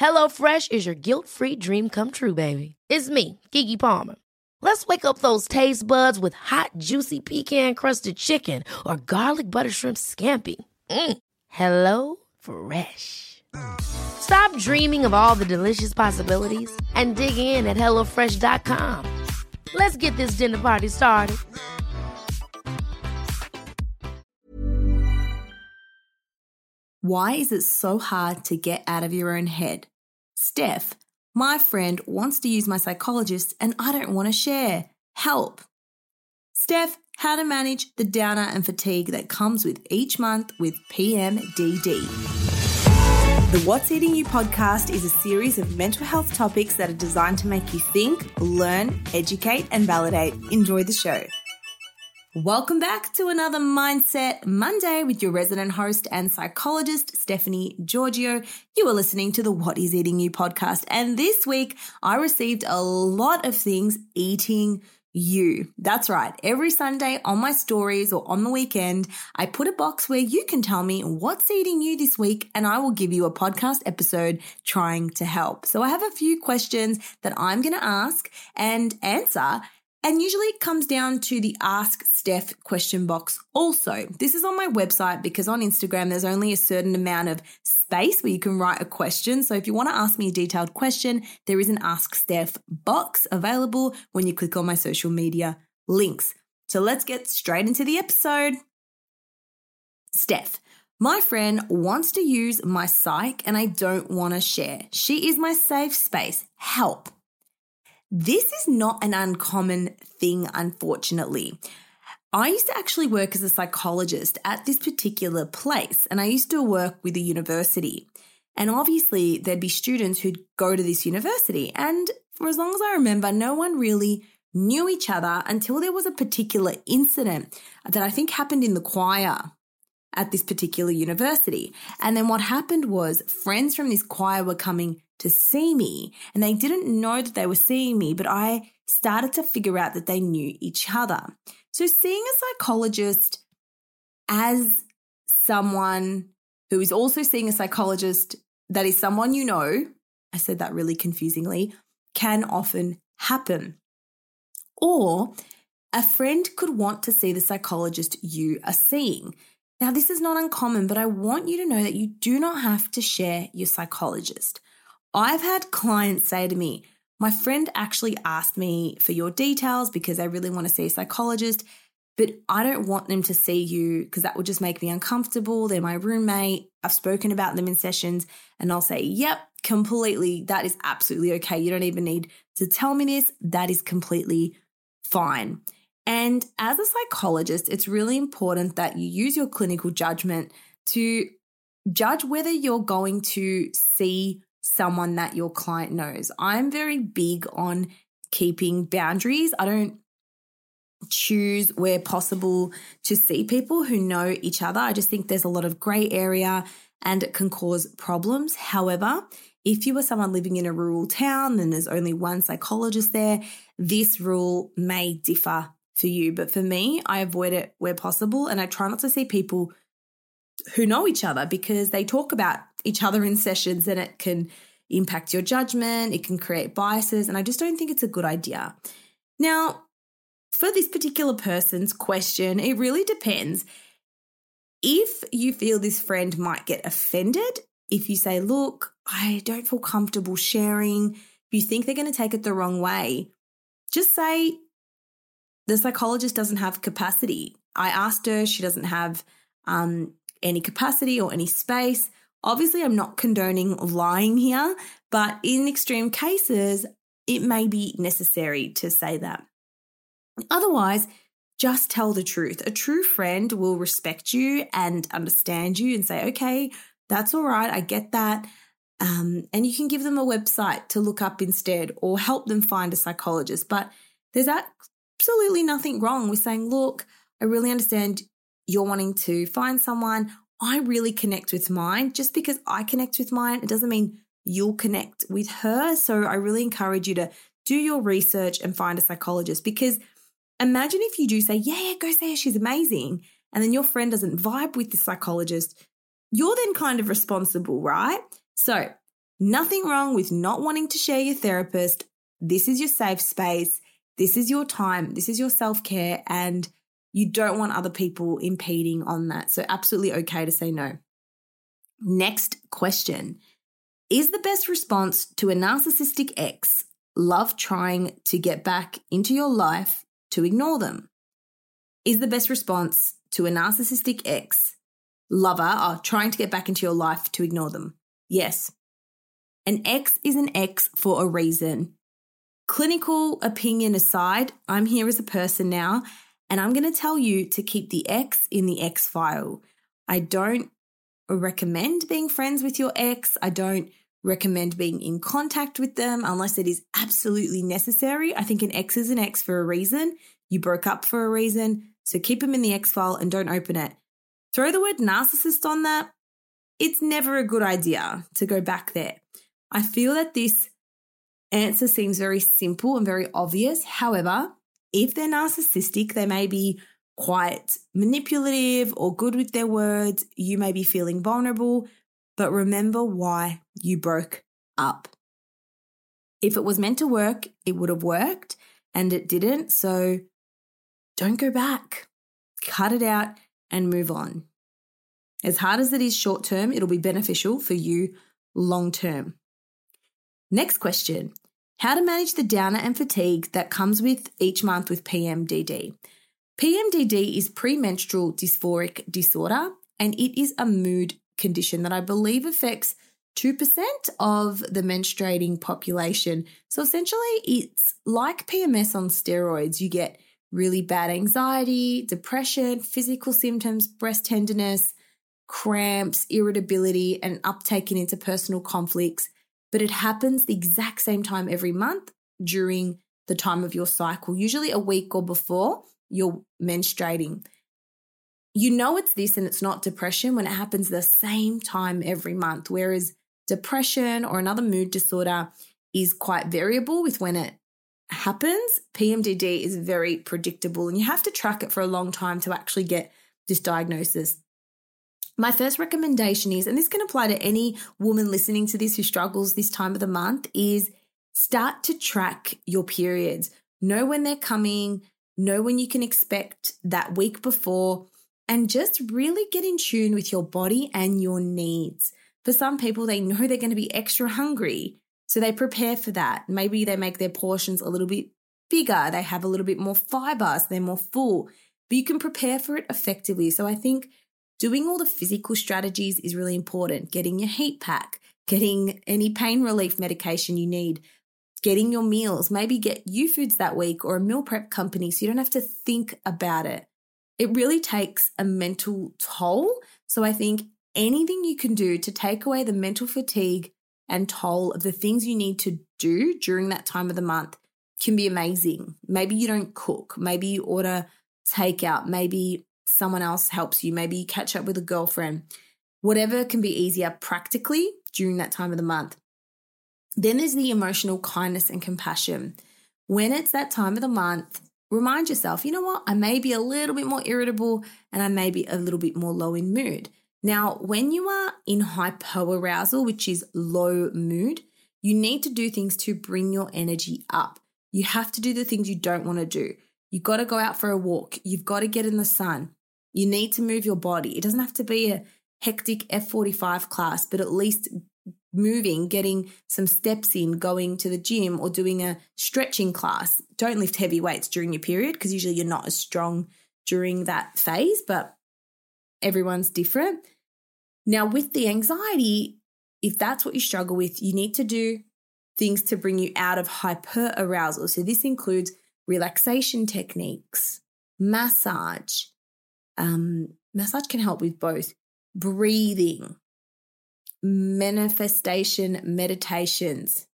HelloFresh is your guilt-free dream come true, baby. It's me, Keke Palmer. Let's wake up those taste buds with hot, juicy pecan-crusted chicken or garlic butter shrimp scampi. HelloFresh. Stop dreaming of all the delicious possibilities and dig in at HelloFresh.com. Let's get this dinner party started. Why is it so hard to get out of your own head? Steph, my friend, wants to use my psychologist and I don't want to share. Help. Steph, how to manage the downer and fatigue that comes with each month with PMDD. The What's Eating You podcast is a series of mental health topics that are designed to make you think, learn, educate, and validate. Enjoy the show. Welcome back to another Mindset Monday with your resident host and psychologist, Stephanie Giorgio. You are listening to the What Is Eating You podcast. And this week, I received a lot of things eating you. That's right. Every Sunday on my stories or on the weekend, I put a box where you can tell me what's eating you this week, and I will give you a podcast episode trying to help. So I have a few questions that I'm going to ask and answer. And usually it comes down to the Ask Steph question box also. This is on my website because on Instagram there's only a certain amount of space where you can write a question. So if you want to ask me a detailed question, there is an Ask Steph box available when you click on my social media links. So let's get straight into the episode. Steph, my friend wants to use my psych and I don't want to share. She is my safe space. Help. This is not an uncommon thing, unfortunately. I used to actually work as a psychologist at this particular place, and I used to work with a university. And obviously, there'd be students who'd go to this university. And for as long as I remember, no one really knew each other until there was a particular incident that I think happened in the choir at this particular university. And then what happened was friends from this choir were coming to see me, and they didn't know that they were seeing me, but I started to figure out that they knew each other. So seeing a psychologist as someone who is also seeing a psychologist that is someone you know, I said that really confusingly, can often happen. Or a friend could want to see the psychologist you are seeing. Now, this is not uncommon, but I want you to know that you do not have to share your psychologist. I've had clients say to me, my friend actually asked me for your details because they really want to see a psychologist, but I don't want them to see you because that would just make me uncomfortable. They're my roommate. I've spoken about them in sessions, and I'll say, yep, completely. That is absolutely okay. You don't even need to tell me this. That is completely fine. And as a psychologist, it's really important that you use your clinical judgment to judge whether you're going to see someone that your client knows. I'm very big on keeping boundaries. I don't choose where possible to see people who know each other. I just think there's a lot of gray area and it can cause problems. However, if you are someone living in a rural town and there's only one psychologist there, this rule may differ for you. But for me, I avoid it where possible and I try not to see people who know each other because they talk about each other in sessions and it can impact your judgment, it can create biases, and I just don't think it's a good idea. Now, for this particular person's question, it really depends. If you feel this friend might get offended, if you say, look, I don't feel comfortable sharing, if you think they're going to take it the wrong way, just say the psychologist doesn't have capacity. I asked her, she doesn't have any capacity or any space. Obviously, I'm not condoning lying here, but in extreme cases, it may be necessary to say that. Otherwise, just tell the truth. A true friend will respect you and understand you and say, okay, that's all right, I get that. And you can give them a website to look up instead or help them find a psychologist. But there's absolutely nothing wrong with saying, look, I really understand you're wanting to find someone. I really connect with mine. Just because I connect with mine, it doesn't mean you'll connect with her. So I really encourage you to do your research and find a psychologist, because imagine if you do say, yeah, go say her, she's amazing, and then your friend doesn't vibe with the psychologist. You're then kind of responsible, right? So nothing wrong with not wanting to share your therapist. This is your safe space. This is your time. This is your self-care, and you don't want other people impeding on that. So absolutely okay to say no. Next question. Is the best response to a narcissistic ex love trying to get back into your life to ignore them? Is the best response to a narcissistic ex lover are trying to get back into your life to ignore them? Yes. An ex is an ex for a reason. Clinical opinion aside, I'm here as a person now, and I'm going to tell you to keep the ex in the ex file. I don't recommend being friends with your ex. I don't recommend being in contact with them unless it is absolutely necessary. I think an ex is an ex for a reason. You broke up for a reason. So keep them in the ex file and don't open it. Throw the word narcissist on that. It's never a good idea to go back there. I feel that this answer seems very simple and very obvious. However, if they're narcissistic, they may be quite manipulative or good with their words. You may be feeling vulnerable, but remember why you broke up. If it was meant to work, it would have worked, and it didn't. So don't go back. Cut it out and move on. As hard as it is short term, it'll be beneficial for you long term. Next question. How to manage the downer and fatigue that comes with each month with PMDD. PMDD is premenstrual dysphoric disorder, and it is a mood condition that I believe affects 2% of the menstruating population. So essentially it's like PMS on steroids. You get really bad anxiety, depression, physical symptoms, breast tenderness, cramps, irritability, and uptake in interpersonal conflicts. But it happens the exact same time every month during the time of your cycle, usually a week or before you're menstruating. You know it's this and it's not depression when it happens the same time every month, whereas depression or another mood disorder is quite variable with when it happens. PMDD is very predictable, and you have to track it for a long time to actually get this diagnosis. My first recommendation is, and this can apply to any woman listening to this who struggles this time of the month, is start to track your periods. Know when they're coming, know when you can expect that week before, and just really get in tune with your body and your needs. For some people, they know they're going to be extra hungry, so they prepare for that. Maybe they make their portions a little bit bigger. They have a little bit more fiber, so they're more full, but you can prepare for it effectively. So I think doing all the physical strategies is really important. Getting your heat pack, getting any pain relief medication you need, getting your meals, maybe get U-Foods that week or a meal prep company so you don't have to think about it. It really takes a mental toll. So I think anything you can do to take away the mental fatigue and toll of the things you need to do during that time of the month can be amazing. Maybe you don't cook. Maybe you order takeout. Maybe someone else helps you. Maybe you catch up with a girlfriend. Whatever can be easier practically during that time of the month. Then there's the emotional kindness and compassion. When it's that time of the month, remind yourself, you know what? I may be a little bit more irritable and I may be a little bit more low in mood. Now, when you are in hypoarousal, which is low mood, you need to do things to bring your energy up. You have to do the things you don't want to do. You've got to go out for a walk. You've got to get in the sun. You need to move your body. It doesn't have to be a hectic F45 class, but at least moving, getting some steps in, going to the gym or doing a stretching class. Don't lift heavy weights during your period because usually you're not as strong during that phase, but everyone's different. Now, with the anxiety, if that's what you struggle with, you need to do things to bring you out of hyper arousal. So this includes relaxation techniques, massage. Massage can help with both. Breathing, manifestation, meditations,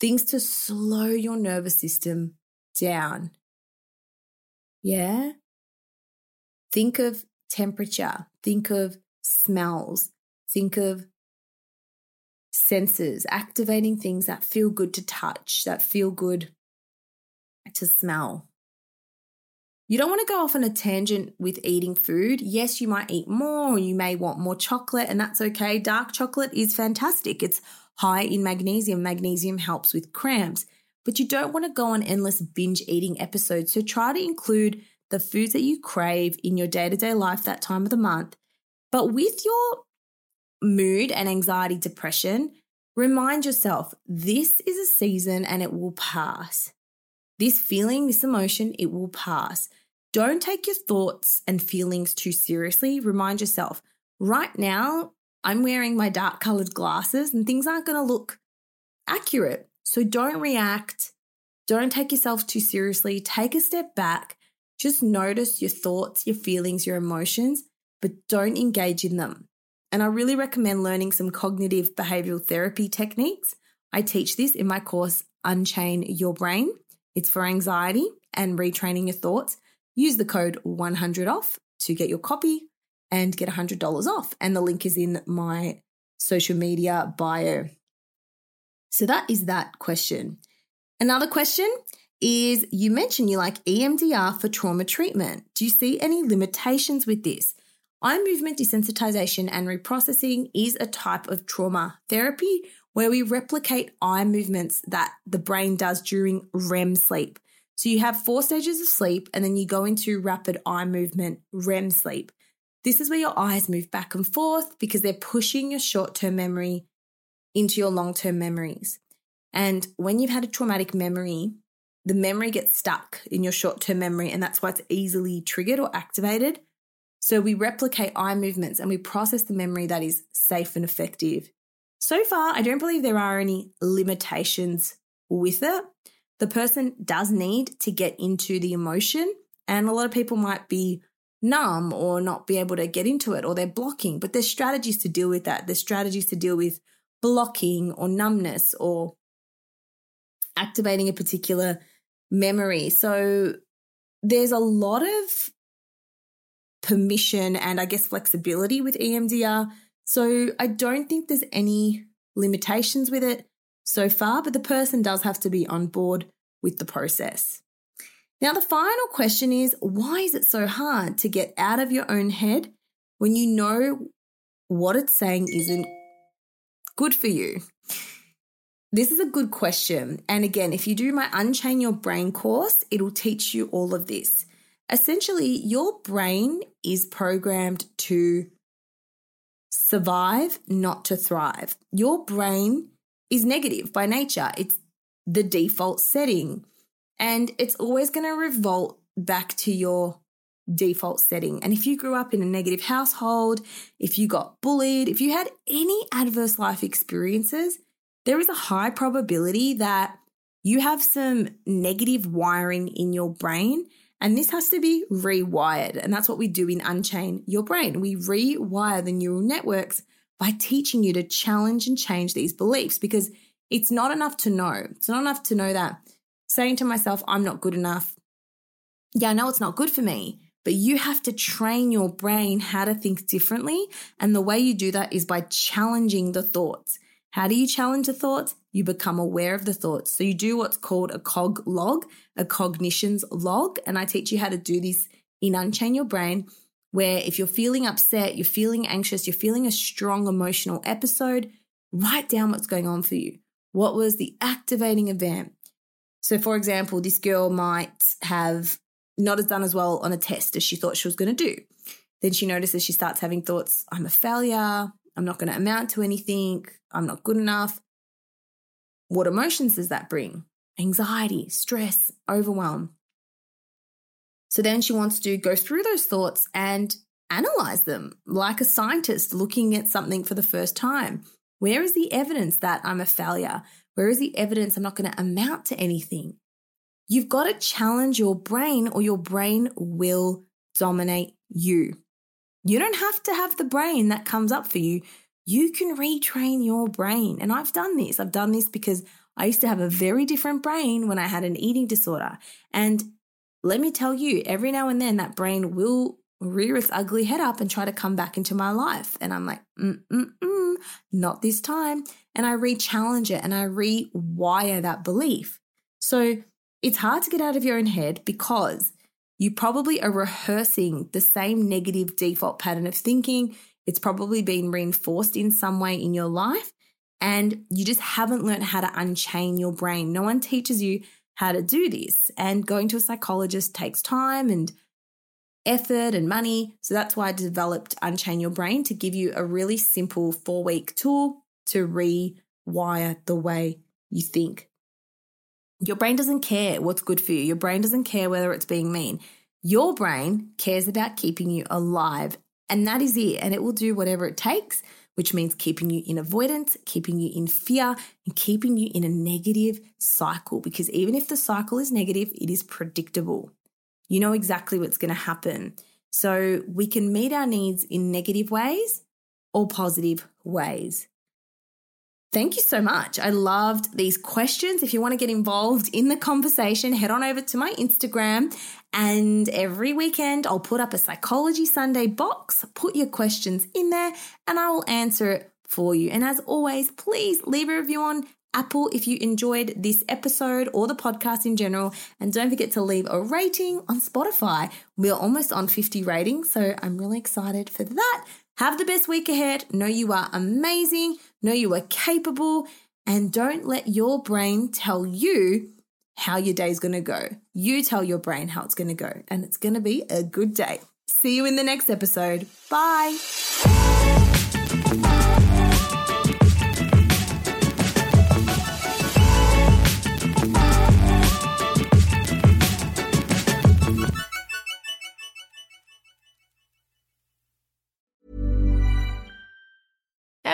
things to slow your nervous system down. Yeah? Think of temperature. Think of smells. Think of senses, activating things that feel good to touch, that feel good to smell. You don't want to go off on a tangent with eating food. Yes, you might eat more, or you may want more chocolate, and that's okay. Dark chocolate is fantastic. It's high in magnesium. Magnesium helps with cramps, but you don't want to go on endless binge eating episodes. So try to include the foods that you crave in your day-to-day life that time of the month. But with your mood and anxiety, depression, remind yourself this is a season and it will pass. This feeling, this emotion, it will pass. Don't take your thoughts and feelings too seriously. Remind yourself, right now, I'm wearing my dark colored glasses and things aren't going to look accurate. So don't react. Don't take yourself too seriously. Take a step back. Just notice your thoughts, your feelings, your emotions, but don't engage in them. And I really recommend learning some cognitive behavioral therapy techniques. I teach this in my course, Unchain Your Brain. It's for anxiety and retraining your thoughts. Use the code 100OFF to get your copy and get $100 off. And the link is in my social media bio. So that is that question. Another question is, you mentioned you like EMDR for trauma treatment. Do you see any limitations with this? Eye movement desensitization and reprocessing is a type of trauma therapy where we replicate eye movements that the brain does during REM sleep. So you have 4 stages of sleep and then you go into rapid eye movement REM sleep. This is where your eyes move back and forth because they're pushing your short-term memory into your long-term memories. And when you've had a traumatic memory, the memory gets stuck in your short-term memory, and that's why it's easily triggered or activated. So we replicate eye movements and we process the memory that is safe and effective. So far, I don't believe there are any limitations with it. The person does need to get into the emotion, and a lot of people might be numb or not be able to get into it, or they're blocking, but there's strategies to deal with that. There's strategies to deal with blocking or numbness or activating a particular memory. So there's a lot of permission and I guess flexibility with EMDR. So I don't think there's any limitations with it so far, but the person does have to be on board with the process. Now, the final question is, why is it so hard to get out of your own head when you know what it's saying isn't good for you? This is a good question. And again, if you do my Unchain Your Brain course, it'll teach you all of this. Essentially, your brain is programmed to survive, not to thrive. Your brain is negative by nature. It's the default setting, and it's always going to revolt back to your default setting. And if you grew up in a negative household, if you got bullied, if you had any adverse life experiences, there is a high probability that you have some negative wiring in your brain, and this has to be rewired. And that's what we do in Unchain Your Brain. We rewire the neural networks by teaching you to challenge and change these beliefs, because it's not enough to know. It's not enough to know that saying to myself, I'm not good enough. Yeah, I know it's not good for me, but you have to train your brain how to think differently. And the way you do that is by challenging the thoughts. How do you challenge the thoughts? You become aware of the thoughts. So you do what's called a cog log, a cognitions log. And I teach you how to do this in Unchain Your Brain, where if you're feeling upset, you're feeling anxious, you're feeling a strong emotional episode, write down what's going on for you. What was the activating event? So for example, this girl might have not as done as well on a test as she thought she was going to do. Then she notices she starts having thoughts, I'm a failure, I'm not going to amount to anything. I'm not good enough. What emotions does that bring? Anxiety, stress, overwhelm. So then she wants to go through those thoughts and analyze them like a scientist looking at something for the first time. Where is the evidence that I'm a failure? Where is the evidence I'm not going to amount to anything? You've got to challenge your brain or your brain will dominate you. You don't have to have the brain that comes up for you. You can retrain your brain. And I've done this. I've done this because I used to have a very different brain when I had an eating disorder. And let me tell you, every now and then that brain will rear its ugly head up and try to come back into my life. And I'm like, not this time. And I re-challenge it and I rewire that belief. So it's hard to get out of your own head because you probably are rehearsing the same negative default pattern of thinking. It's probably been reinforced in some way in your life. And you just haven't learned how to unchain your brain. No one teaches you how to do this. And going to a psychologist takes time and effort and money. So that's why I developed Unchain Your Brain, to give you a really simple 4-week tool to rewire the way you think. Your brain doesn't care what's good for you. Your brain doesn't care whether it's being mean. Your brain cares about keeping you alive. And that is it. And it will do whatever it takes, which means keeping you in avoidance, keeping you in fear, and keeping you in a negative cycle. Because even if the cycle is negative, it is predictable. You know exactly what's going to happen. So we can meet our needs in negative ways or positive ways. Thank you so much. I loved these questions. If you want to get involved in the conversation, head on over to my Instagram, and every weekend I'll put up a Psychology Sunday box. Put your questions in there and I will answer it for you. And as always, please leave a review on Apple if you enjoyed this episode or the podcast in general. And don't forget to leave a rating on Spotify. We're almost on 50 ratings, so I'm really excited for that. Have the best week ahead. Know you are amazing. Know you are capable. And don't let your brain tell you how your day's going to go. You tell your brain how it's going to go, and it's going to be a good day. See you in the next episode. Bye.